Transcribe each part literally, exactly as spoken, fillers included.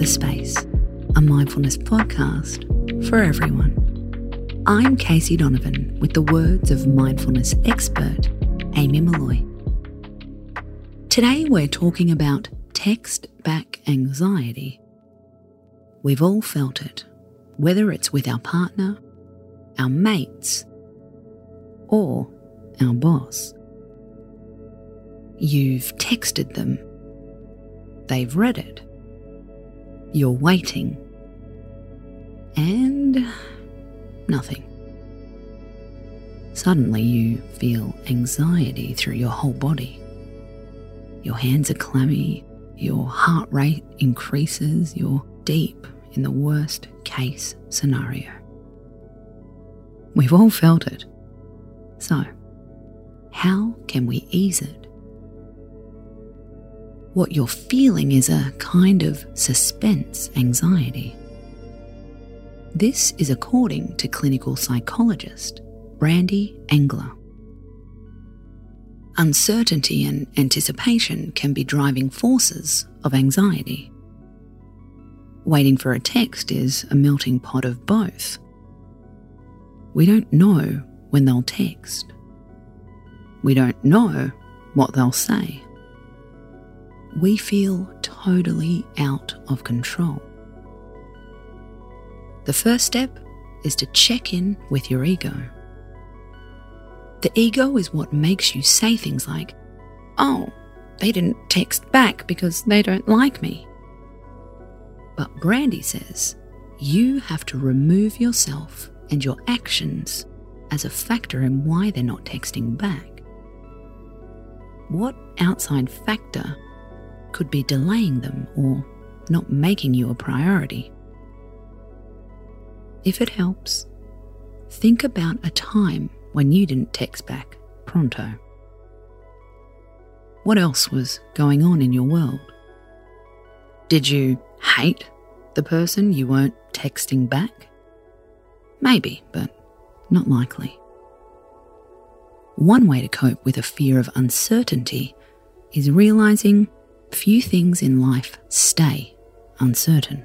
the space, a mindfulness podcast for everyone. I'm Casey Donovan with the words of mindfulness expert Amy Molloy. Today we're talking about text-back anxiety. We've all felt it, whether it's with our partner, our mates, or our boss. You've texted them. They've read it. You're waiting. And nothing. Suddenly you feel anxiety through your whole body. Your hands are clammy. Your heart rate increases. You're deep in the worst case scenario. We've all felt it. So, how can we ease it? What you're feeling is a kind of suspense anxiety. This is according to clinical psychologist Brandy Engler. Uncertainty and anticipation can be driving forces of anxiety. Waiting for a text is a melting pot of both. We don't know when they'll text. We don't know what they'll say. We feel totally out of control. The first step is to check in with your ego. The ego is what makes you say things like, "Oh, they didn't text back because they don't like me." But Brandy says you have to remove yourself and your actions as a factor in why they're not texting back. What outside factor could be delaying them or not making you a priority? If it helps, think about a time when you didn't text back pronto. What else was going on in your world? Did you hate the person you weren't texting back? Maybe, but not likely. One way to cope with a fear of uncertainty is realizing few things in life stay uncertain,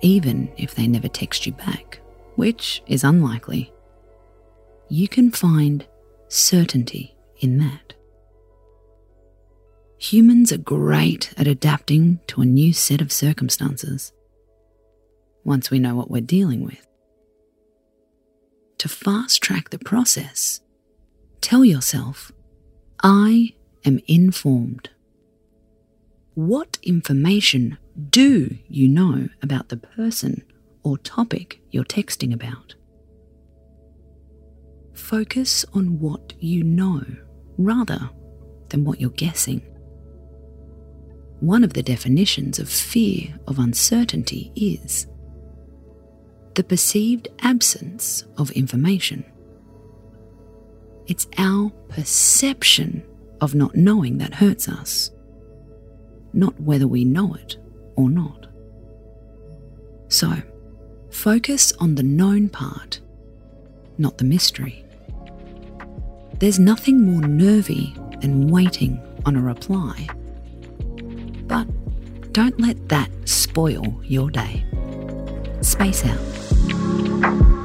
even if they never text you back, which is unlikely. You can find certainty in that. Humans are great at adapting to a new set of circumstances once we know what we're dealing with. To fast-track the process, tell yourself, "I am informed." What information do you know about the person or topic you're texting about? Focus on what you know rather than what you're guessing. One of the definitions of fear of uncertainty is the perceived absence of information. It's our perception of not knowing that hurts us, not whether we know it or not. So, focus on the known part, not the mystery. There's nothing more nervy than waiting on a reply. But don't let that spoil your day. Space out.